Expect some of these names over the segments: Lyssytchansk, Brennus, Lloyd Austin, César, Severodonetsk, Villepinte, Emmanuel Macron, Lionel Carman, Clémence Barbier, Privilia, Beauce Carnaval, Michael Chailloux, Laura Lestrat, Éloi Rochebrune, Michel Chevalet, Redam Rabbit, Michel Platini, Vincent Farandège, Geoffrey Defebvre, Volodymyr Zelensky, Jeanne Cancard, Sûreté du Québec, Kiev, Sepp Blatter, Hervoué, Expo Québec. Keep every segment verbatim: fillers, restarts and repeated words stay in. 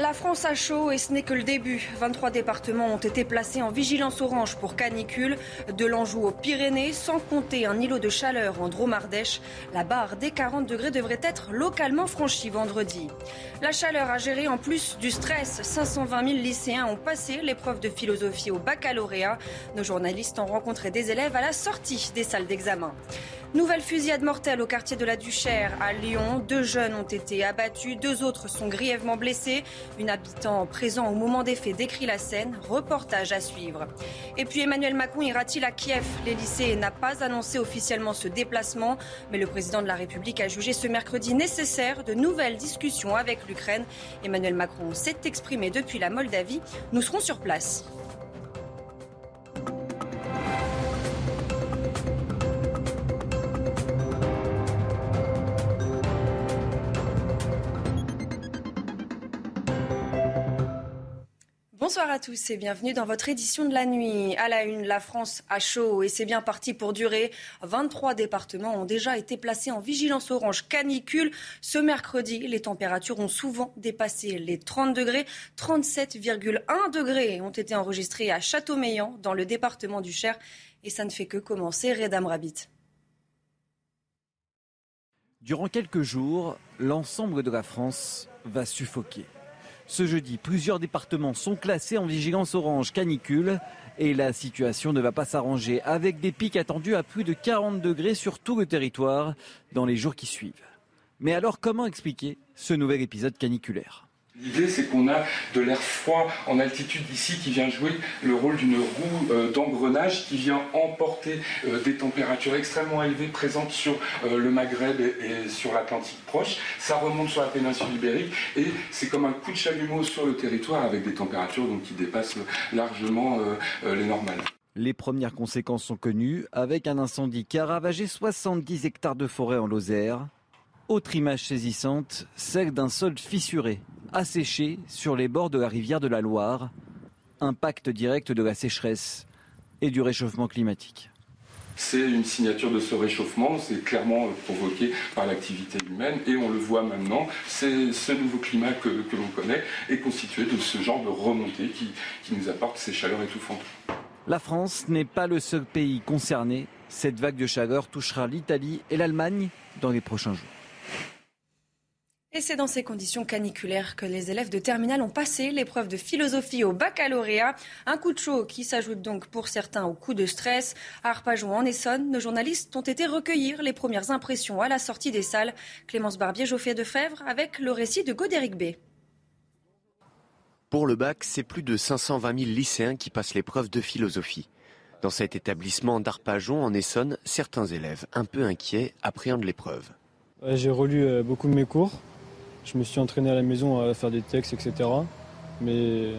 La France a chaud et ce n'est que le début. vingt-trois départements ont été placés en vigilance orange pour canicule, de l'Anjou aux Pyrénées, sans compter un îlot de chaleur en Drôme-Ardèche. La barre des quarante degrés devrait être localement franchie vendredi. La chaleur a géré en plus du stress. cinq cent vingt mille lycéens ont passé l'épreuve de philosophie au baccalauréat. Nos journalistes ont rencontré des élèves à la sortie des salles d'examen. Nouvelle fusillade mortelle au quartier de la Duchère à Lyon. Deux jeunes ont été abattus, deux autres sont grièvement blessés. Une habitant présent au moment des faits décrit la scène. Reportage à suivre. Et puis Emmanuel Macron ira-t-il à Kiev ? L'Élysée n'a pas annoncé officiellement ce déplacement, mais le président de la République a jugé ce mercredi nécessaire de nouvelles discussions avec l'Ukraine. Emmanuel Macron s'est exprimé depuis la Moldavie. Nous serons sur place. Bonsoir à tous et bienvenue dans votre édition de la nuit. À la une, la France a chaud et c'est bien parti pour durer. vingt-trois départements ont déjà été placés en vigilance orange canicule. Ce mercredi, les températures ont souvent dépassé les trente degrés. trente-sept virgule un degrés ont été enregistrés à Châteaumeillan, dans le département du Cher. Et ça ne fait que commencer. Redam Rabbit. Durant quelques jours, l'ensemble de la France va suffoquer. Ce jeudi, plusieurs départements sont classés en vigilance orange canicule et la situation ne va pas s'arranger avec des pics attendus à plus de quarante degrés sur tout le territoire dans les jours qui suivent. Mais alors, comment expliquer ce nouvel épisode caniculaire ? L'idée, c'est qu'on a de l'air froid en altitude ici qui vient jouer le rôle d'une roue euh, d'engrenage qui vient emporter euh, des températures extrêmement élevées présentes sur euh, le Maghreb et, et sur l'Atlantique proche. Ça remonte sur la péninsule ibérique et c'est comme un coup de chalumeau sur le territoire avec des températures donc, qui dépassent largement euh, euh, les normales. Les premières conséquences sont connues avec un incendie qui a ravagé soixante-dix hectares de forêt en Lozère. Autre image saisissante, celle d'un sol fissuré, asséché sur les bords de la rivière de la Loire. Impact direct de la sécheresse et du réchauffement climatique. C'est une signature de ce réchauffement, c'est clairement provoqué par l'activité humaine et on le voit maintenant, c'est ce nouveau climat que, que l'on connaît est constitué de ce genre de remontée qui, qui nous apporte ces chaleurs étouffantes. La France n'est pas le seul pays concerné. Cette vague de chaleur touchera l'Italie et l'Allemagne dans les prochains jours. Et c'est dans ces conditions caniculaires que les élèves de terminale ont passé l'épreuve de philosophie au baccalauréat. Un coup de chaud qui s'ajoute donc pour certains au coup de stress. À Arpajon en Essonne, nos journalistes ont été recueillir les premières impressions à la sortie des salles. Clémence Barbier, Geoffrey Defebvre avec le récit de Godéric B. Pour le bac, c'est plus de cinq cent vingt mille lycéens qui passent l'épreuve de philosophie. Dans cet établissement d'Arpajon en Essonne, certains élèves un peu inquiets appréhendent l'épreuve. Ouais, j'ai relu beaucoup de mes cours. Je me suis entraîné à la maison à faire des textes, et cetera. Mais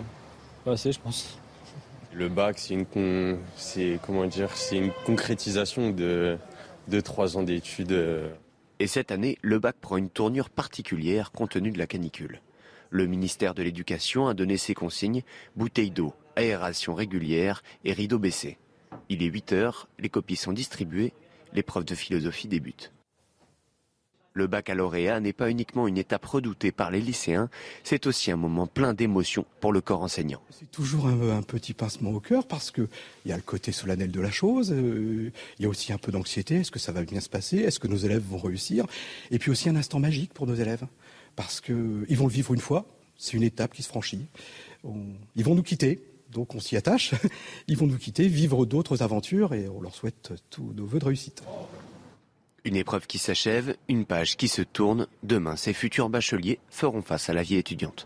pas assez, je pense. Le bac, c'est une, con... c'est, comment dire, c'est une concrétisation de... de trois ans d'études. Et cette année, le bac prend une tournure particulière compte tenu de la canicule. Le ministère de l'Éducation a donné ses consignes, bouteilles d'eau, aération régulière et rideaux baissés. Il est huit heures, les copies sont distribuées, l'épreuve de philosophie débute. Le baccalauréat n'est pas uniquement une étape redoutée par les lycéens, c'est aussi un moment plein d'émotions pour le corps enseignant. C'est toujours un, un petit pincement au cœur parce qu'il y a le côté solennel de la chose, il euh, y a aussi un peu d'anxiété, est-ce que ça va bien se passer, est-ce que nos élèves vont réussir ? Et puis aussi un instant magique pour nos élèves, parce qu'ils vont le vivre une fois, c'est une étape qui se franchit. On, ils vont nous quitter, donc on s'y attache, ils vont nous quitter, vivre d'autres aventures et on leur souhaite tous nos vœux de réussite. Une épreuve qui s'achève, une page qui se tourne. Demain, ces futurs bacheliers feront face à la vie étudiante.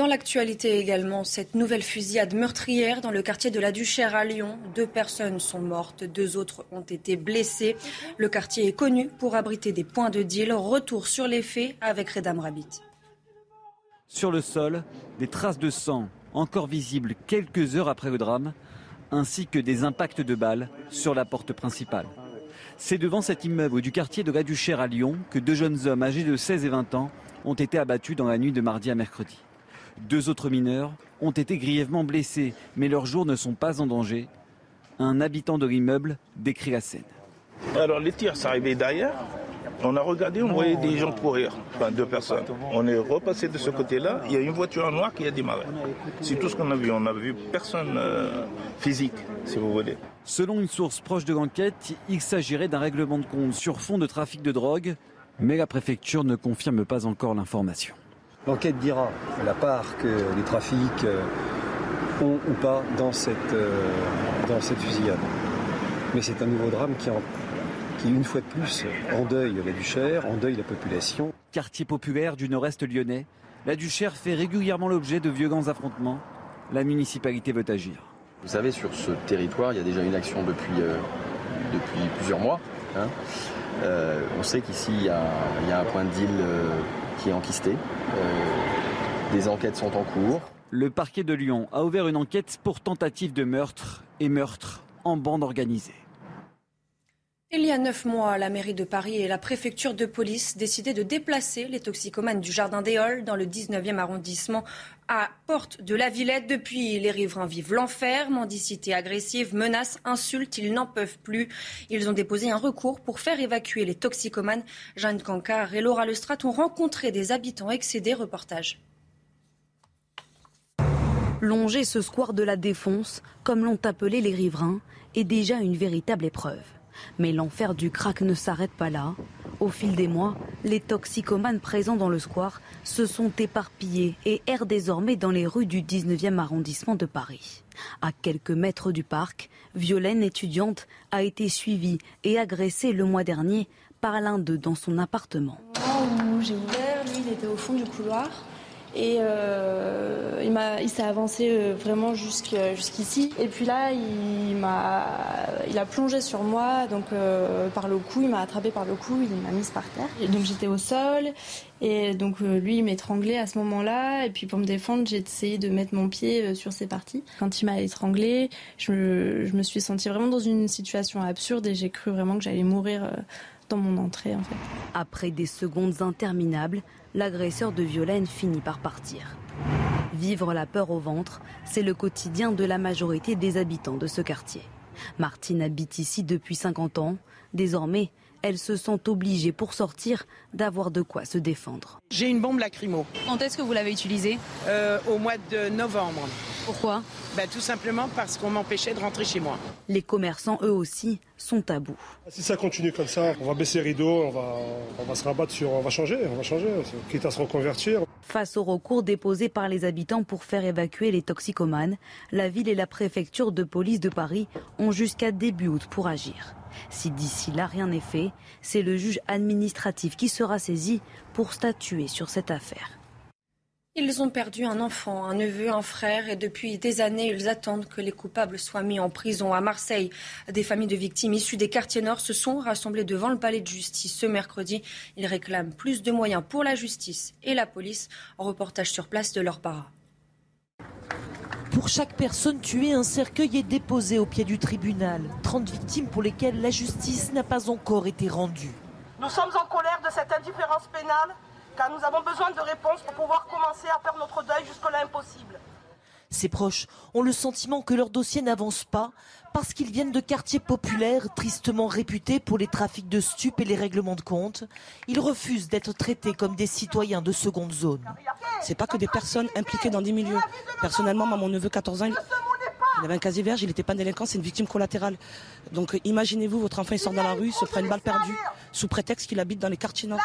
Dans l'actualité également, cette nouvelle fusillade meurtrière dans le quartier de la Duchère à Lyon. Deux personnes sont mortes, deux autres ont été blessées. Le quartier est connu pour abriter des points de deal. Retour sur les faits avec Redam Rabbit. Sur le sol, des traces de sang encore visibles quelques heures après le drame, ainsi que des impacts de balles sur la porte principale. C'est devant cet immeuble du quartier de la Duchère à Lyon que deux jeunes hommes âgés de seize et vingt ans ont été abattus dans la nuit de mardi à mercredi. Deux autres mineurs ont été grièvement blessés, mais leurs jours ne sont pas en danger. Un habitant de l'immeuble décrit la scène. Alors les tirs, ça arrivait derrière. On a regardé, on voyait des gens courir, enfin deux personnes. On est repassé de ce côté-là, il y a une voiture en noir qui a démarré. C'est tout ce qu'on a vu, on n'a vu personne euh, physique, si vous voulez. Selon une source proche de l'enquête, il s'agirait d'un règlement de compte sur fond de trafic de drogue, mais la préfecture ne confirme pas encore l'information. L'enquête dira la part que les trafics ont ou pas dans cette, dans cette fusillade. Mais c'est un nouveau drame qui, en, qui, une fois de plus, endeuille la Duchère, endeuille la population. Quartier populaire du nord-est lyonnais, la Duchère fait régulièrement l'objet de violents affrontements. La municipalité veut agir. Vous savez, sur ce territoire, il y a déjà une action depuis, euh, depuis plusieurs mois. Hein. Euh, on sait qu'ici, il y a, il y a un point de deal euh, qui est enquisté. Euh, des enquêtes sont en cours. Le parquet de Lyon a ouvert une enquête pour tentative de meurtre et meurtre en bande organisée. Il y a neuf mois, la mairie de Paris et la préfecture de police décidaient de déplacer les toxicomanes du jardin des Halles dans le dix-neuvième arrondissement à Porte de la Villette. Depuis, les riverains vivent l'enfer, mendicité agressive, menaces, insultes, ils n'en peuvent plus. Ils ont déposé un recours pour faire évacuer les toxicomanes. Jeanne Cancard et Laura Lestrat ont rencontré des habitants excédés. Reportage. Longer ce square de la Défonce, comme l'ont appelé les riverains, est déjà une véritable épreuve. Mais l'enfer du crack ne s'arrête pas là. Au fil des mois, les toxicomanes présents dans le square se sont éparpillés et errent désormais dans les rues du dix-neuvième arrondissement de Paris. À quelques mètres du parc, Violaine, étudiante, a été suivie et agressée le mois dernier par l'un d'eux dans son appartement. Où j'ai ouvert, lui il était au fond du couloir et euh, il, m'a, il s'est avancé vraiment jusqu'ici. Et puis là, il, m'a, il a plongé sur moi, donc euh, par le cou, il m'a attrapé par le cou, il m'a mise par terre. Et donc j'étais au sol et donc euh, lui, il m'étranglait à ce moment-là. Et puis pour me défendre, j'ai essayé de mettre mon pied sur ses parties. Quand il m'a étranglée, je me, je me suis sentie vraiment dans une situation absurde et j'ai cru vraiment que j'allais mourir euh, dans mon entrée en fait. Après des secondes interminables, l'agresseur de Violaine finit par partir. Vivre la peur au ventre, c'est le quotidien de la majorité des habitants de ce quartier. Martine habite ici depuis cinquante ans. Désormais, elle se sent obligée pour sortir d'avoir de quoi se défendre. J'ai une bombe lacrymo. Quand est-ce que vous l'avez utilisée ? euh, Au mois de novembre. Pourquoi ? Bah, tout simplement parce qu'on m'empêchait de rentrer chez moi. Les commerçants, eux aussi, sont à bout. Si ça continue comme ça, on va baisser les rideaux, on va, on va se rabattre sur... On va changer, on va changer, quitte à se reconvertir. Face aux recours déposés par les habitants pour faire évacuer les toxicomanes, la ville et la préfecture de police de Paris ont jusqu'à début août pour agir. Si d'ici là rien n'est fait, c'est le juge administratif qui sera saisi pour statuer sur cette affaire. Ils ont perdu un enfant, un neveu, un frère et depuis des années, ils attendent que les coupables soient mis en prison. À Marseille, des familles de victimes issues des quartiers nord se sont rassemblées devant le palais de justice ce mercredi. Ils réclament plus de moyens pour la justice et la police. En reportage sur place de L'Orbara. Pour chaque personne tuée, un cercueil est déposé au pied du tribunal. trente victimes pour lesquelles la justice n'a pas encore été rendue. Nous sommes en colère de cette indifférence pénale car nous avons besoin de réponses pour pouvoir commencer à faire notre deuil jusque-là impossible. Ces proches ont le sentiment que leur dossier n'avance pas parce qu'ils viennent de quartiers populaires tristement réputés pour les trafics de stupes et les règlements de comptes. Ils refusent d'être traités comme des citoyens de seconde zone. C'est pas que des personnes impliquées dans des milieux. Personnellement, moi, mon neveu, quatorze ans, il avait un casier vierge, il n'était pas délinquant, c'est une victime collatérale. Donc imaginez-vous, votre enfant il sort dans la rue, se prend une balle perdue, sous prétexte qu'il habite dans les quartiers nord.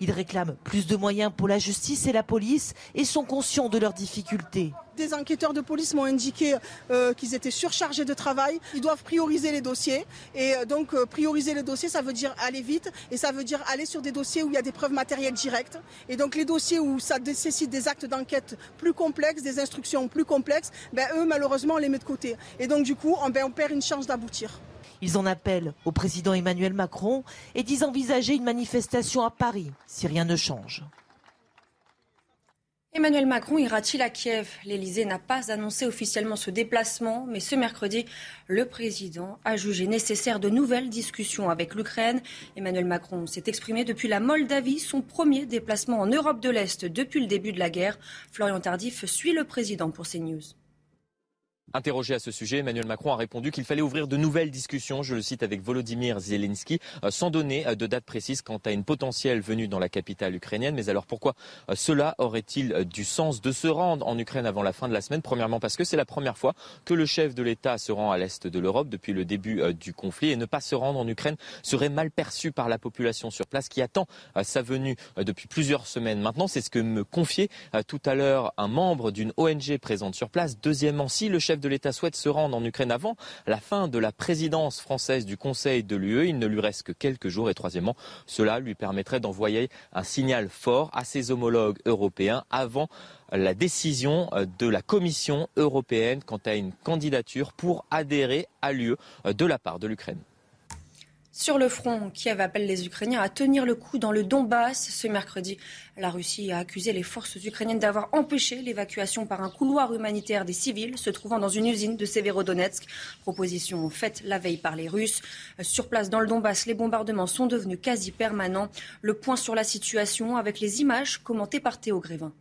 Ils réclament plus de moyens pour la justice et la police et sont conscients de leurs difficultés. Des enquêteurs de police m'ont indiqué euh, qu'ils étaient surchargés de travail. Ils doivent prioriser les dossiers. Et euh, donc, euh, prioriser les dossiers, ça veut dire aller vite. Et ça veut dire aller sur des dossiers où il y a des preuves matérielles directes. Et donc, les dossiers où ça nécessite des actes d'enquête plus complexes, des instructions plus complexes, ben, eux, malheureusement, on les met de côté. Et donc, du coup, on, ben, on perd une chance d'aboutir. Ils en appellent au président Emmanuel Macron et disent envisager une manifestation à Paris si rien ne change. Emmanuel Macron ira-t-il à Kiev ? L'Elysée n'a pas annoncé officiellement ce déplacement, mais ce mercredi, le président a jugé nécessaire de nouvelles discussions avec l'Ukraine. Emmanuel Macron s'est exprimé depuis la Moldavie, son premier déplacement en Europe de l'Est depuis le début de la guerre. Florian Tardif suit le président pour CNews. Interrogé à ce sujet, Emmanuel Macron a répondu qu'il fallait ouvrir de nouvelles discussions, je le cite, avec Volodymyr Zelensky, sans donner de date précise quant à une potentielle venue dans la capitale ukrainienne. Mais alors pourquoi cela aurait-il du sens de se rendre en Ukraine avant la fin de la semaine ? Premièrement parce que c'est la première fois que le chef de l'État se rend à l'est de l'Europe depuis le début du conflit. Et ne pas se rendre en Ukraine serait mal perçu par la population sur place qui attend sa venue depuis plusieurs semaines maintenant. C'est ce que me confiait tout à l'heure un membre d'une O N G présente sur place. Deuxièmement, si le chef de l'État souhaite se rendre en Ukraine avant la fin de la présidence française du Conseil de l'U E. Il ne lui reste que quelques jours. Et troisièmement, cela lui permettrait d'envoyer un signal fort à ses homologues européens avant la décision de la Commission européenne quant à une candidature pour adhérer à l'U E de la part de l'Ukraine. Sur le front, Kiev appelle les Ukrainiens à tenir le coup dans le Donbass. Ce mercredi, la Russie a accusé les forces ukrainiennes d'avoir empêché l'évacuation par un couloir humanitaire des civils se trouvant dans une usine de Severodonetsk. Proposition faite la veille par les Russes. Sur place dans le Donbass, les bombardements sont devenus quasi permanents. Le point sur la situation avec les images commentées par Théo Grévin.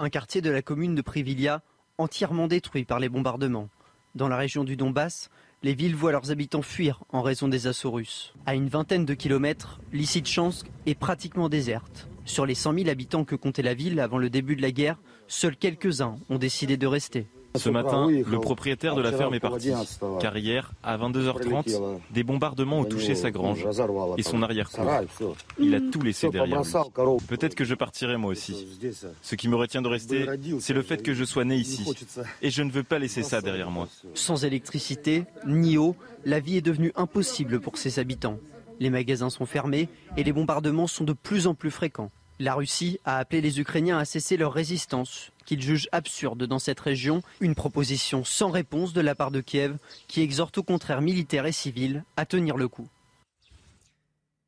Un quartier de la commune de Privilia entièrement détruit par les bombardements. Dans la région du Donbass, les villes voient leurs habitants fuir en raison des assauts russes. À une vingtaine de kilomètres, Lyssytchansk est pratiquement déserte. Sur les cent mille habitants que comptait la ville avant le début de la guerre, seuls quelques-uns ont décidé de rester. Ce matin, le propriétaire de la ferme est parti, car hier, à vingt-deux heures trente, des bombardements ont touché sa grange et son arrière-cour. Il a tout laissé derrière lui. Peut-être que je partirai moi aussi. Ce qui me retient de rester, c'est le fait que je sois né ici. Et je ne veux pas laisser ça derrière moi. Sans électricité, ni eau, la vie est devenue impossible pour ses habitants. Les magasins sont fermés et les bombardements sont de plus en plus fréquents. La Russie a appelé les Ukrainiens à cesser leur résistance, qu'ils jugent absurde dans cette région, une proposition sans réponse de la part de Kiev, qui exhorte au contraire militaires et civils à tenir le coup.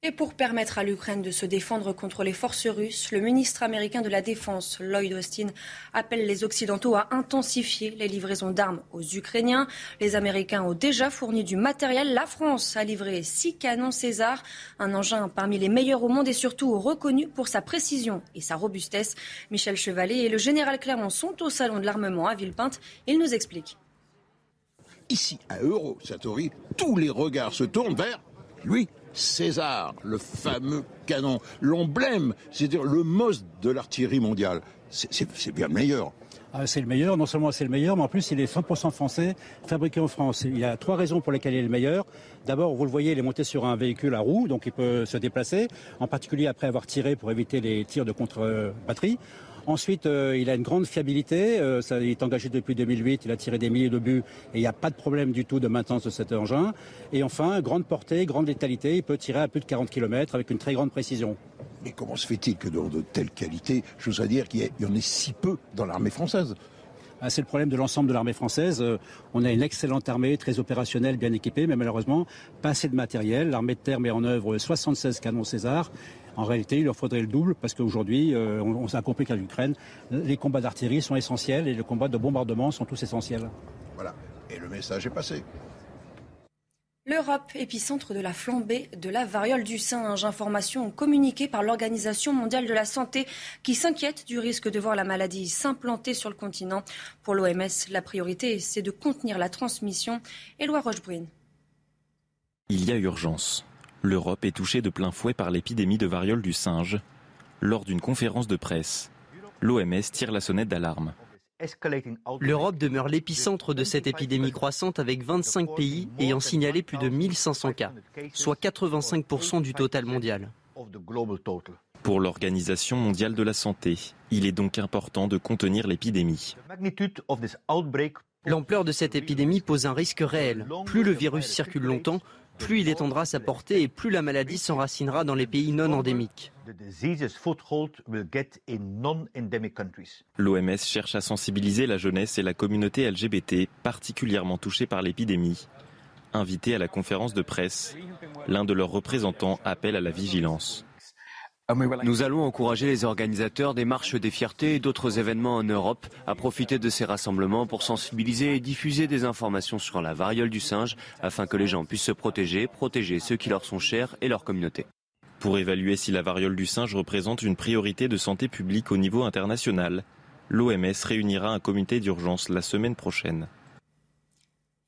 Et pour permettre à l'Ukraine de se défendre contre les forces russes, le ministre américain de la Défense, Lloyd Austin, appelle les Occidentaux à intensifier les livraisons d'armes aux Ukrainiens. Les Américains ont déjà fourni du matériel. La France a livré six canons César, un engin parmi les meilleurs au monde et surtout reconnu pour sa précision et sa robustesse. Michel Chevalet et le général Clermont sont au salon de l'armement à Villepinte. Ils nous expliquent. Ici, à Euro Satory, tous les regards se tournent vers lui. César, le fameux canon, l'emblème, c'est-à-dire le must de l'artillerie mondiale. C'est, c'est, c'est bien le meilleur. Ah, c'est le meilleur, non seulement c'est le meilleur, mais en plus il est cent pour cent français, fabriqué en France. Il y a trois raisons pour lesquelles il est le meilleur. D'abord, vous le voyez, il est monté sur un véhicule à roues, donc il peut se déplacer, en particulier après avoir tiré pour éviter les tirs de contre-batterie. Ensuite, euh, il a une grande fiabilité, euh, ça, il est engagé depuis deux mille huit, il a tiré des milliers de buts et il n'y a pas de problème du tout de maintenance de cet engin. Et enfin, grande portée, grande létalité, il peut tirer à plus de quarante kilomètres avec une très grande précision. Mais comment se fait-il que dans de telles qualités, je voudrais dire qu'il y en ait si peu dans l'armée française ? Ah, c'est le problème de l'ensemble de l'armée française. Euh, on a une excellente armée, très opérationnelle, bien équipée, mais malheureusement, pas assez de matériel. L'armée de terre met en œuvre soixante-seize canons César. En réalité, il leur faudrait le double parce qu'aujourd'hui, euh, on, on a compris qu'à l'Ukraine, les combats d'artillerie sont essentiels et les combats de bombardement sont tous essentiels. Voilà, et le message est passé. L'Europe, épicentre de la flambée de la variole du singe. Information communiquée par l'Organisation mondiale de la santé qui s'inquiète du risque de voir la maladie s'implanter sur le continent. Pour l'O M S, la priorité, c'est de contenir la transmission. Éloi Rochebrune. Il y a urgence. L'Europe est touchée de plein fouet par l'épidémie de variole du singe. Lors d'une conférence de presse, l'O M S tire la sonnette d'alarme. L'Europe demeure l'épicentre de cette épidémie croissante avec vingt-cinq pays ayant signalé plus de mille cinq cents cas, soit quatre-vingt-cinq pour cent du total mondial. Pour l'Organisation mondiale de la santé, il est donc important de contenir l'épidémie. L'ampleur de cette épidémie pose un risque réel. Plus le virus circule longtemps, plus il étendra sa portée et plus la maladie s'enracinera dans les pays non endémiques. L'O M S cherche à sensibiliser la jeunesse et la communauté L G B T, particulièrement touchée par l'épidémie. Invité à la conférence de presse, l'un de leurs représentants appelle à la vigilance. Nous allons encourager les organisateurs des marches des fiertés et d'autres événements en Europe à profiter de ces rassemblements pour sensibiliser et diffuser des informations sur la variole du singe afin que les gens puissent se protéger, protéger ceux qui leur sont chers et leur communauté. Pour évaluer si la variole du singe représente une priorité de santé publique au niveau international, l'O M S réunira un comité d'urgence la semaine prochaine.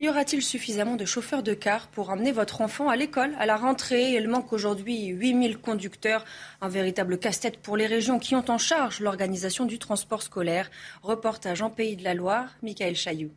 Y aura-t-il suffisamment de chauffeurs de car pour emmener votre enfant à l'école à la rentrée ? Il manque aujourd'hui huit mille conducteurs, un véritable casse-tête pour les régions qui ont en charge l'organisation du transport scolaire. Reportage en Pays de la Loire, Michael Chailloux.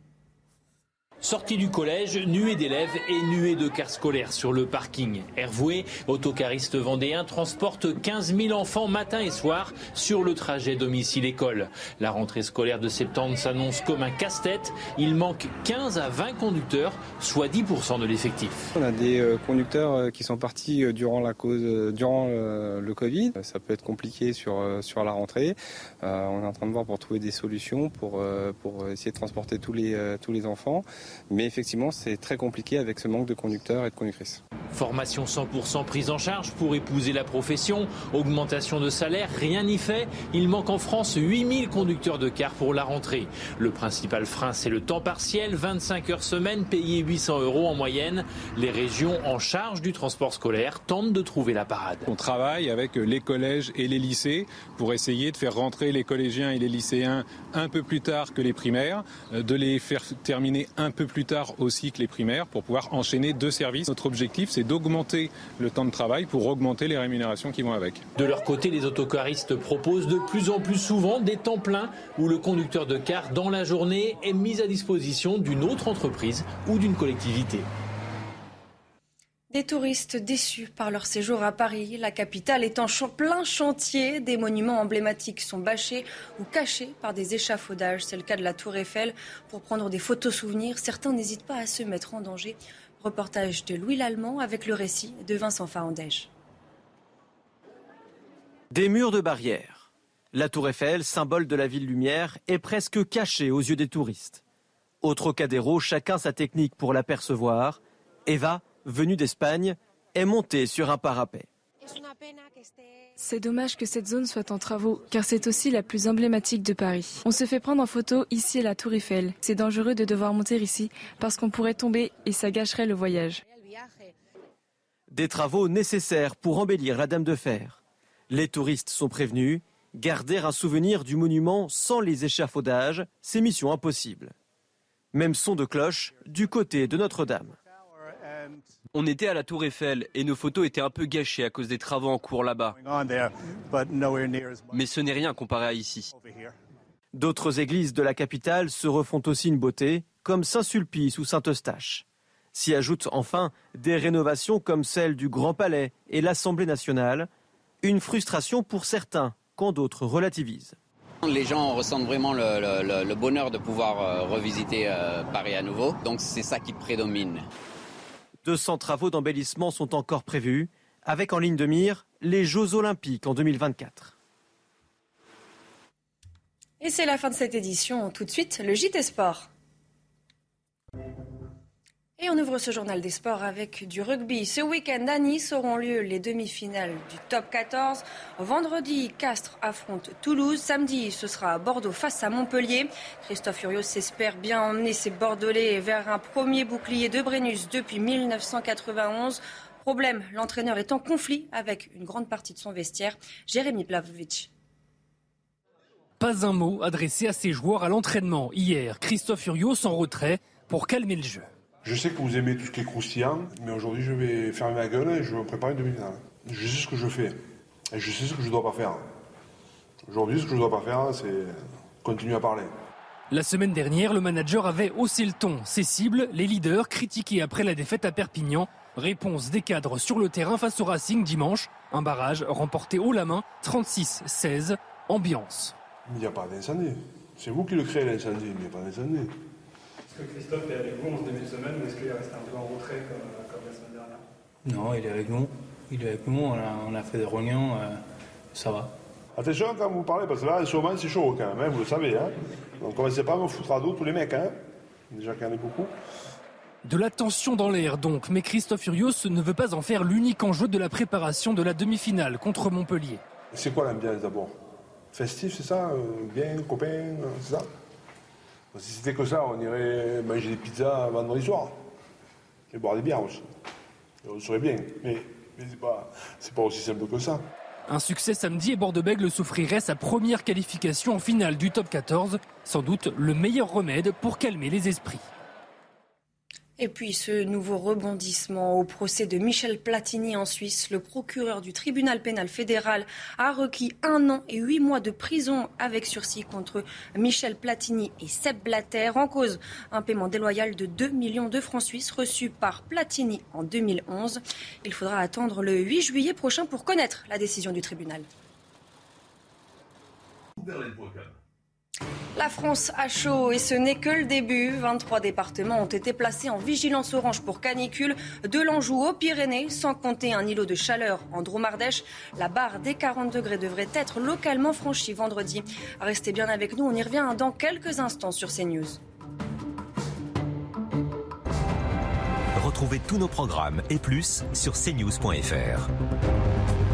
Sortie du collège, nuée d'élèves et nuée de cars scolaires sur le parking. Hervoué, autocariste vendéen, transporte quinze mille enfants matin et soir sur le trajet domicile-école. La rentrée scolaire de septembre s'annonce comme un casse-tête. Il manque quinze à vingt conducteurs, soit dix pour cent de l'effectif. On a des conducteurs qui sont partis durant, la cause, durant le Covid. Ça peut être compliqué sur, sur la rentrée. Euh, on est en train de voir pour trouver des solutions, pour, pour essayer de transporter tous les, tous les enfants. Mais effectivement, c'est très compliqué avec ce manque de conducteurs et de conductrices. Formation cent pour cent prise en charge pour épouser la profession, augmentation de salaire, rien n'y fait. Il manque en France huit mille conducteurs de car pour la rentrée. Le principal frein, c'est le temps partiel, vingt-cinq heures semaine, payé huit cents euros en moyenne. Les régions en charge du transport scolaire tentent de trouver la parade. On travaille avec les collèges et les lycées pour essayer de faire rentrer les collégiens et les lycéens un peu plus tard que les primaires, de les faire terminer un peu plus tard aussi que les primaires pour pouvoir enchaîner deux services. Notre objectif, c'est d'augmenter le temps de travail pour augmenter les rémunérations qui vont avec. De leur côté, les autocaristes proposent de plus en plus souvent des temps pleins où le conducteur de car dans la journée est mis à disposition d'une autre entreprise ou d'une collectivité. Des touristes déçus par leur séjour à Paris, la capitale est en plein chantier. Des monuments emblématiques sont bâchés ou cachés par des échafaudages. C'est le cas de la Tour Eiffel. Pour prendre des photos souvenirs, certains n'hésitent pas à se mettre en danger. Reportage de Louis Lallemand avec le récit de Vincent Farandège. Des murs de barrières. La Tour Eiffel, symbole de la ville lumière, est presque cachée aux yeux des touristes. Au Trocadéro, chacun sa technique pour l'apercevoir. Eva, venue d'Espagne, est montée sur un parapet. C'est dommage que cette zone soit en travaux, car c'est aussi la plus emblématique de Paris. On se fait prendre en photo ici à la Tour Eiffel. C'est dangereux de devoir monter ici, parce qu'on pourrait tomber et ça gâcherait le voyage. Des travaux nécessaires pour embellir la Dame de Fer. Les touristes sont prévenus. Garder un souvenir du monument sans les échafaudages, c'est mission impossible. Même son de cloche du côté de Notre-Dame. On était à la Tour Eiffel et nos photos étaient un peu gâchées à cause des travaux en cours là-bas. Mais ce n'est rien comparé à ici. D'autres églises de la capitale se refont aussi une beauté, comme Saint-Sulpice ou Saint-Eustache. S'y ajoutent enfin des rénovations comme celle du Grand Palais et l'Assemblée nationale. Une frustration pour certains, quand d'autres relativisent. Les gens ressentent vraiment le, le, le bonheur de pouvoir revisiter Paris à nouveau. Donc c'est ça qui prédomine. deux cents travaux d'embellissement sont encore prévus, avec en ligne de mire les Jeux Olympiques en deux mille vingt-quatre. Et c'est la fin de cette édition. Tout de suite, le J T Sport. Et on ouvre ce journal des sports avec du rugby. Ce week-end à Nice auront lieu les demi-finales du top quatorze. Vendredi, Castres affronte Toulouse. Samedi, ce sera à Bordeaux face à Montpellier. Christophe Urios s'espère bien emmener ses Bordelais vers un premier bouclier de Brennus depuis mille neuf cent quatre-vingt-onze. Problème, l'entraîneur est en conflit avec une grande partie de son vestiaire. Jérémy Blavovic. Pas un mot adressé à ses joueurs à l'entraînement. Hier, Christophe Urios en retrait pour calmer le jeu. Je sais que vous aimez tout ce qui est croustillant, mais aujourd'hui je vais fermer ma gueule et je vais me préparer une demi-finale. Je sais ce que je fais et je sais ce que je ne dois pas faire. Aujourd'hui, ce que je ne dois pas faire, c'est continuer à parler. La semaine dernière, le manager avait haussé le ton. Ses cibles, les leaders, critiqués après la défaite à Perpignan. Réponse des cadres sur le terrain face au Racing dimanche. Un barrage remporté haut la main, trente-six seize, ambiance. Il n'y a pas d'incendie. C'est vous qui le créez, l'incendie. Il n'y a pas d'incendie. Est-ce que Christophe est avec vous en ce début de semaine ou est-ce qu'il reste un peu en retrait comme, comme la semaine dernière ? Non, il est avec nous. Il est avec nous. On a, on a fait des réunions. Euh, ça va. Attention quand vous parlez, parce que là, en ce moment, c'est chaud quand même. Hein, vous le savez. Hein. Donc, commencez pas à me foutre à dos tous les mecs. Hein. Déjà qu'il y en a beaucoup. De la tension dans l'air donc, mais Christophe Urios ne veut pas en faire l'unique enjeu de la préparation de la demi-finale contre Montpellier. C'est quoi l'ambiance d'abord ? Festif, c'est ça ? Bien, copain, c'est ça ? Si c'était que ça, on irait manger des pizzas vendredi soir et boire des bières aussi. Et on serait bien, mais, mais c'est pas, c'est pas aussi simple que ça. Un succès samedi et Bordeaux-Bègles s'offrirait sa première qualification en finale du top quatorze. Sans doute le meilleur remède pour calmer les esprits. Et puis ce nouveau rebondissement au procès de Michel Platini en Suisse. Le procureur du tribunal pénal fédéral a requis un an et huit mois de prison avec sursis contre Michel Platini et Sepp Blatter. En cause, un paiement déloyal de deux millions de francs suisses reçu par Platini en deux mille onze. Il faudra attendre le huit juillet prochain pour connaître la décision du tribunal. La France à chaud et ce n'est que le début. vingt-trois départements ont été placés en vigilance orange pour canicule, de l'Anjou aux Pyrénées, sans compter un îlot de chaleur en Drôme-Ardèche. La barre des quarante degrés devrait être localement franchie vendredi. Restez bien avec nous, on y revient dans quelques instants sur CNews. Retrouvez tous nos programmes et plus sur c news point f r.